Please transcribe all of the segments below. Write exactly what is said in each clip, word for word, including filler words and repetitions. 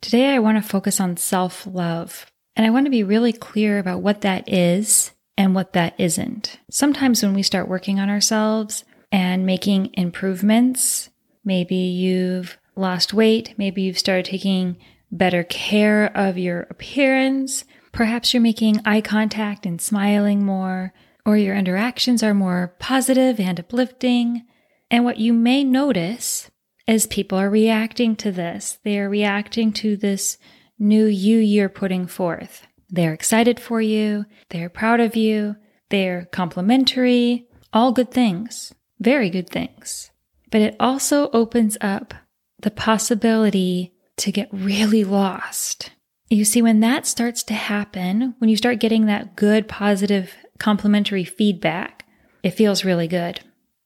Today I want to focus on self-love, and I want to be really clear about what that is and what that isn't. Sometimes when we start working on ourselves and making improvements, maybe you've lost weight, maybe you've started taking better care of your appearance, perhaps you're making eye contact and smiling more, or your interactions are more positive and uplifting, and what you may notice as people are reacting to this. They are reacting to this new you you're putting forth. They're excited for you. They're proud of you. They're complimentary. All good things. Very good things. But it also opens up the possibility to get really lost. You see, when that starts to happen, when you start getting that good, positive, complimentary feedback, it feels really good.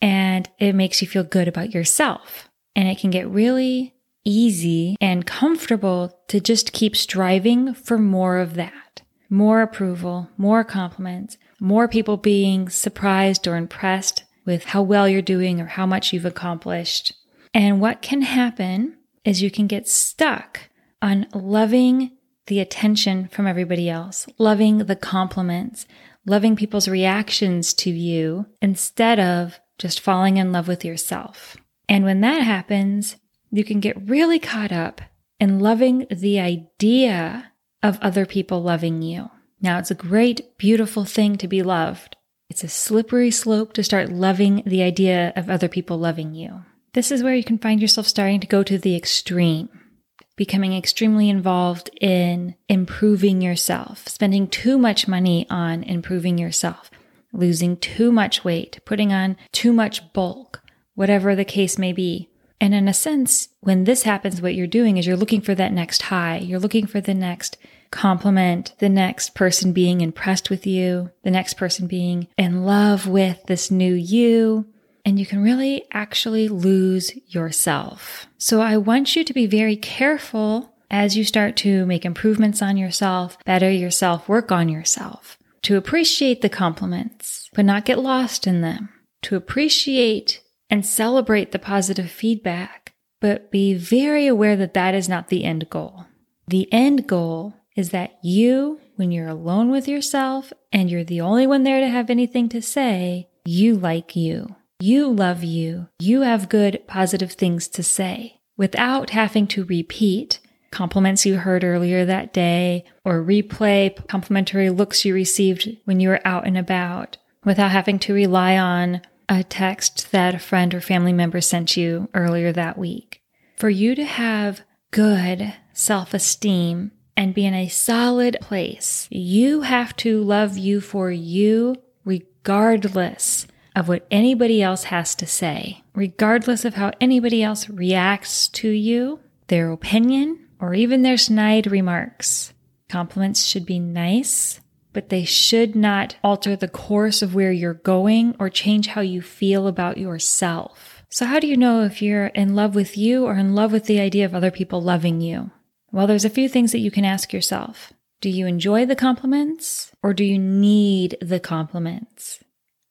And it makes you feel good about yourself. And it can get really easy and comfortable to just keep striving for more of that. More approval, more compliments, more people being surprised or impressed with how well you're doing or how much you've accomplished. And what can happen is you can get stuck on loving the attention from everybody else, loving the compliments, loving people's reactions to you instead of just falling in love with yourself. And when that happens, you can get really caught up in loving the idea of other people loving you. Now, it's a great, beautiful thing to be loved. It's a slippery slope to start loving the idea of other people loving you. This is where you can find yourself starting to go to the extreme, becoming extremely involved in improving yourself, spending too much money on improving yourself, losing too much weight, putting on too much bulk, whatever the case may be. And in a sense, when this happens, what you're doing is you're looking for that next high. You're looking for the next compliment, the next person being impressed with you, the next person being in love with this new you. And you can really actually lose yourself. So I want you to be very careful as you start to make improvements on yourself, better yourself, work on yourself, to appreciate the compliments, but not get lost in them, to appreciate and celebrate the positive feedback, but be very aware that that is not the end goal. The end goal is that you, when you're alone with yourself and you're the only one there to have anything to say, you like you. You love you. You have good, positive things to say without having to repeat compliments you heard earlier that day or replay complimentary looks you received when you were out and about, without having to rely on a text that a friend or family member sent you earlier that week. For you to have good self-esteem and be in a solid place, you have to love you for you regardless of what anybody else has to say, regardless of how anybody else reacts to you, their opinion, or even their snide remarks. Compliments should be nice, but they should not alter the course of where you're going or change how you feel about yourself. So how do you know if you're in love with you or in love with the idea of other people loving you? Well, there's a few things that you can ask yourself. Do you enjoy the compliments, or do you need the compliments?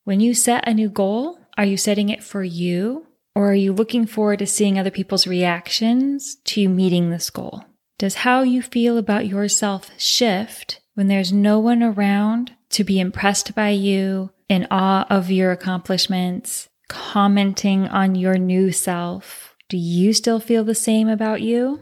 When you set a new goal, are you setting it for you, or are you looking forward to seeing other people's reactions to you meeting this goal? Does how you feel about yourself shift when there's no one around to be impressed by you, in awe of your accomplishments, commenting on your new self? Do you still feel the same about you?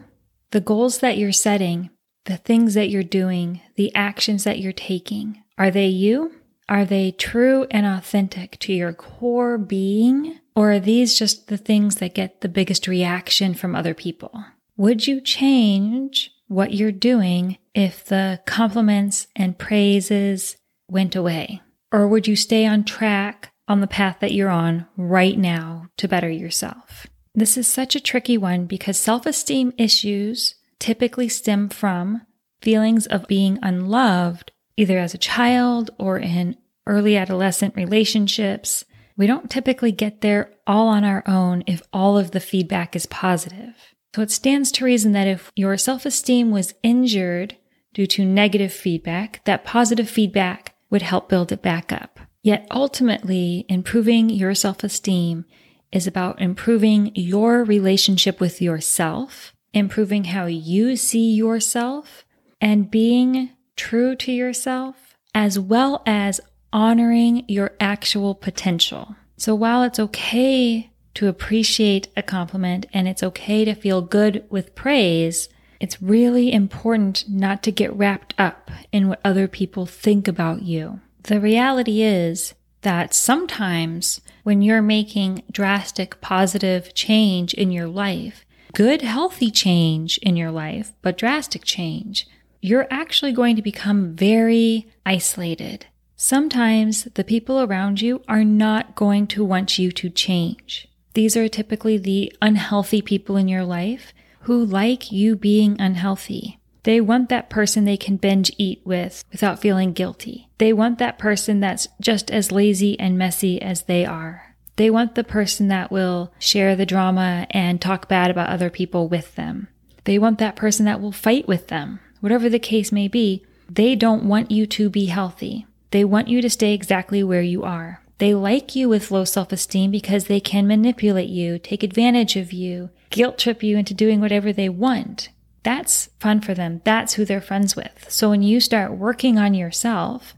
The goals that you're setting, the things that you're doing, the actions that you're taking, are they you? Are they true and authentic to your core being? Or are these just the things that get the biggest reaction from other people? Would you change what you're doing if the compliments and praises went away? Or would you stay on track on the path that you're on right now to better yourself? This is such a tricky one because self-esteem issues typically stem from feelings of being unloved, either as a child or in early adolescent relationships. We don't typically get there all on our own if all of the feedback is positive. So it stands to reason that if your self-esteem was injured due to negative feedback, that positive feedback would help build it back up. Yet ultimately, improving your self-esteem is about improving your relationship with yourself, improving how you see yourself, and being true to yourself, as well as honoring your actual potential. So while it's okay to appreciate a compliment and it's okay to feel good with praise, it's really important not to get wrapped up in what other people think about you. The reality is that sometimes when you're making drastic positive change in your life, good healthy change in your life, but drastic change, you're actually going to become very isolated. Sometimes the people around you are not going to want you to change. These are typically the unhealthy people in your life who like you being unhealthy. They want that person they can binge eat with without feeling guilty. They want that person that's just as lazy and messy as they are. They want the person that will share the drama and talk bad about other people with them. They want that person that will fight with them. Whatever the case may be, they don't want you to be healthy. They want you to stay exactly where you are. They like you with low self-esteem because they can manipulate you, take advantage of you, guilt trip you into doing whatever they want. That's fun for them. That's who they're friends with. So when you start working on yourself,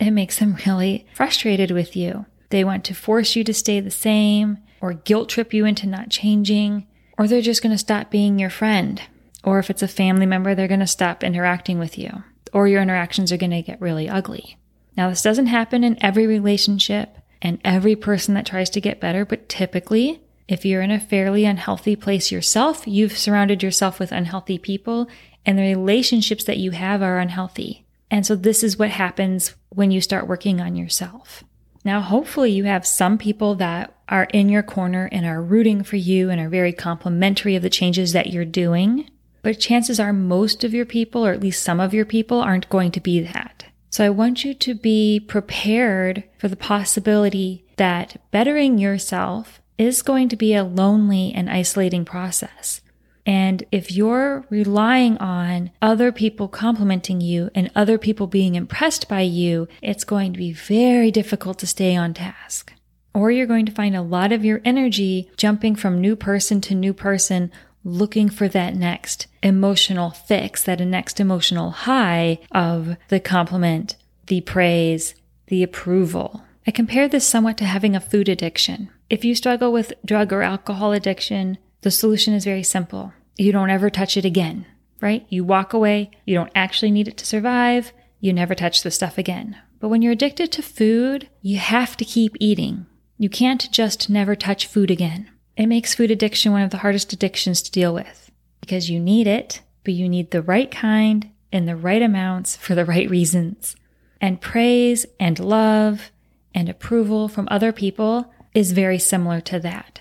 it makes them really frustrated with you. They want to force you to stay the same or guilt trip you into not changing, or they're just going to stop being your friend. Or if it's a family member, they're going to stop interacting with you, or your interactions are going to get really ugly. Now, this doesn't happen in every relationship and every person that tries to get better, but typically, if you're in a fairly unhealthy place yourself, you've surrounded yourself with unhealthy people, and the relationships that you have are unhealthy. And so this is what happens when you start working on yourself. Now, hopefully you have some people that are in your corner and are rooting for you and are very complimentary of the changes that you're doing, but chances are most of your people, or at least some of your people, aren't going to be that. So I want you to be prepared for the possibility that bettering yourself is going to be a lonely and isolating process. And if you're relying on other people complimenting you and other people being impressed by you, it's going to be very difficult to stay on task. Or you're going to find a lot of your energy jumping from new person to new person, looking for that next emotional fix, that next emotional high of the compliment, the praise, the approval. I compare this somewhat to having a food addiction. If you struggle with drug or alcohol addiction, the solution is very simple. You don't ever touch it again, right? You walk away. You don't actually need it to survive. You never touch the stuff again. But when you're addicted to food, you have to keep eating. You can't just never touch food again. It makes food addiction one of the hardest addictions to deal with because you need it, but you need the right kind in the right amounts for the right reasons. And praise and love and approval from other people is very similar to that.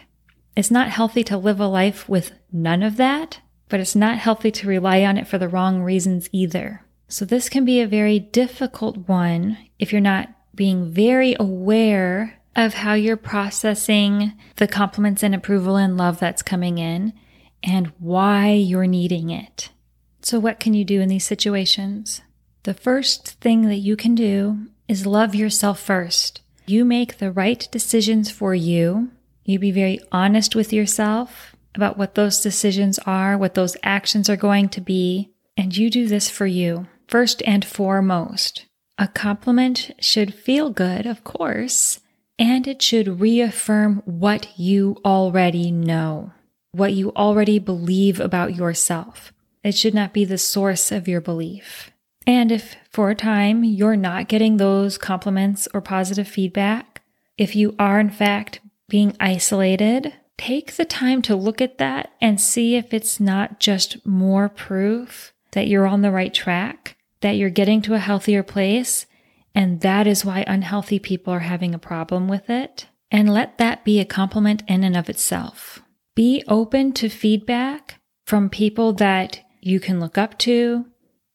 It's not healthy to live a life with none of that, but it's not healthy to rely on it for the wrong reasons either. So this can be a very difficult one if you're not being very aware of how you're processing the compliments and approval and love that's coming in and why you're needing it. So what can you do in these situations? The first thing that you can do is love yourself first. You make the right decisions for you. You be very honest with yourself about what those decisions are, what those actions are going to be, and you do this for you, first and foremost. A compliment should feel good, of course, and it should reaffirm what you already know, what you already believe about yourself. It should not be the source of your belief. And if for a time you're not getting those compliments or positive feedback, if you are in fact being isolated, take the time to look at that and see if it's not just more proof that you're on the right track, that you're getting to a healthier place, and that is why unhealthy people are having a problem with it. And let that be a compliment in and of itself. Be open to feedback from people that you can look up to,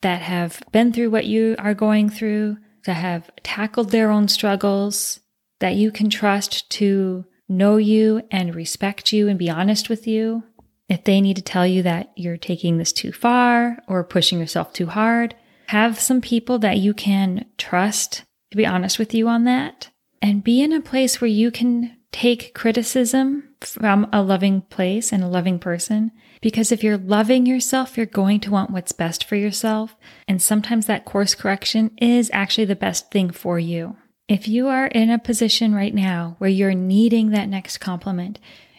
that have been through what you are going through, that have tackled their own struggles, that you can trust to know you and respect you and be honest with you. If they need to tell you that you're taking this too far or pushing yourself too hard, have some people that you can trust to be honest with you on that, and be in a place where you can take criticism from a loving place and a loving person. Because if you're loving yourself, you're going to want what's best for yourself. And sometimes that course correction is actually the best thing for you. If you are in a position right now where you're needing that next compliment,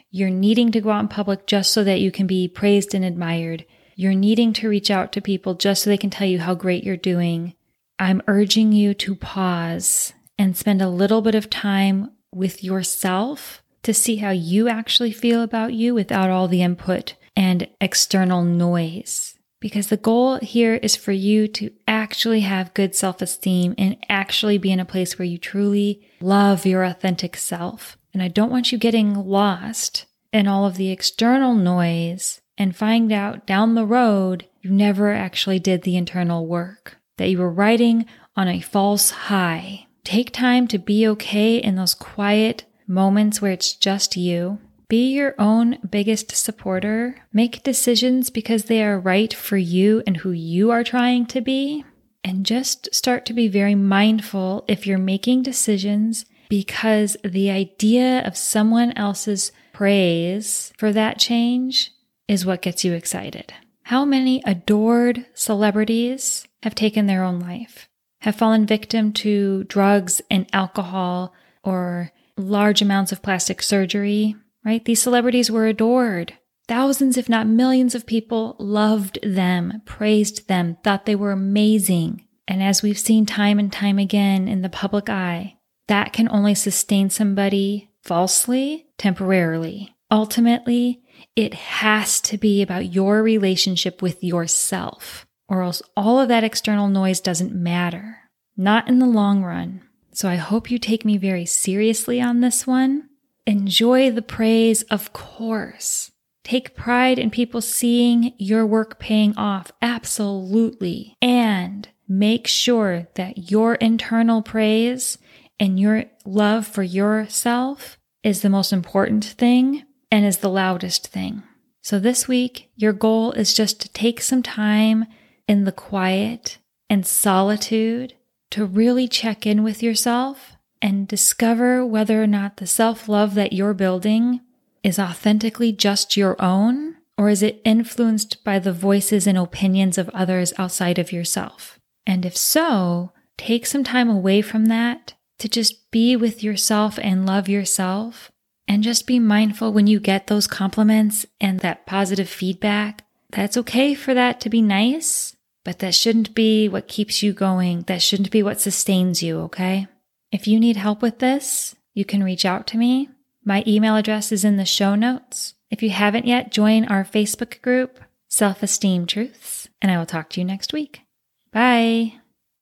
you're needing to go out in public just so that you can be praised and admired, you're needing to reach out to people just so they can tell you how great you're doing, I'm urging you to pause and spend a little bit of time with yourself to see how you actually feel about you without all the input and external noise. Because the goal here is for you to actually have good self-esteem and actually be in a place where you truly love your authentic self. And I don't want you getting lost in all of the external noise and find out down the road you never actually did the internal work, that you were riding on a false high. Take time to be okay in those quiet moments where it's just you. Be your own biggest supporter. Make decisions because they are right for you and who you are trying to be. And just start to be very mindful if you're making decisions, because the idea of someone else's praise for that change is what gets you excited. How many adored celebrities have taken their own life, have fallen victim to drugs and alcohol or large amounts of plastic surgery, right? These celebrities were adored. Thousands, if not millions of people loved them, praised them, thought they were amazing. And as we've seen time and time again in the public eye, that can only sustain somebody falsely, temporarily. Ultimately, it has to be about your relationship with yourself, or else all of that external noise doesn't matter. Not in the long run. So I hope you take me very seriously on this one. Enjoy the praise, of course. Take pride in people seeing your work paying off, absolutely. And make sure that your internal praise and your love for yourself is the most important thing and is the loudest thing. So this week, your goal is just to take some time in the quiet and solitude to really check in with yourself and discover whether or not the self-love that you're building is authentically just your own, or is it influenced by the voices and opinions of others outside of yourself? And if so, take some time away from that to just be with yourself and love yourself, and just be mindful when you get those compliments and that positive feedback. That's okay for that to be nice, but that shouldn't be what keeps you going. That shouldn't be what sustains you, okay? If you need help with this, you can reach out to me. My email address is in the show notes. If you haven't yet, join our Facebook group, Self-Esteem Truths, and I will talk to you next week. Bye.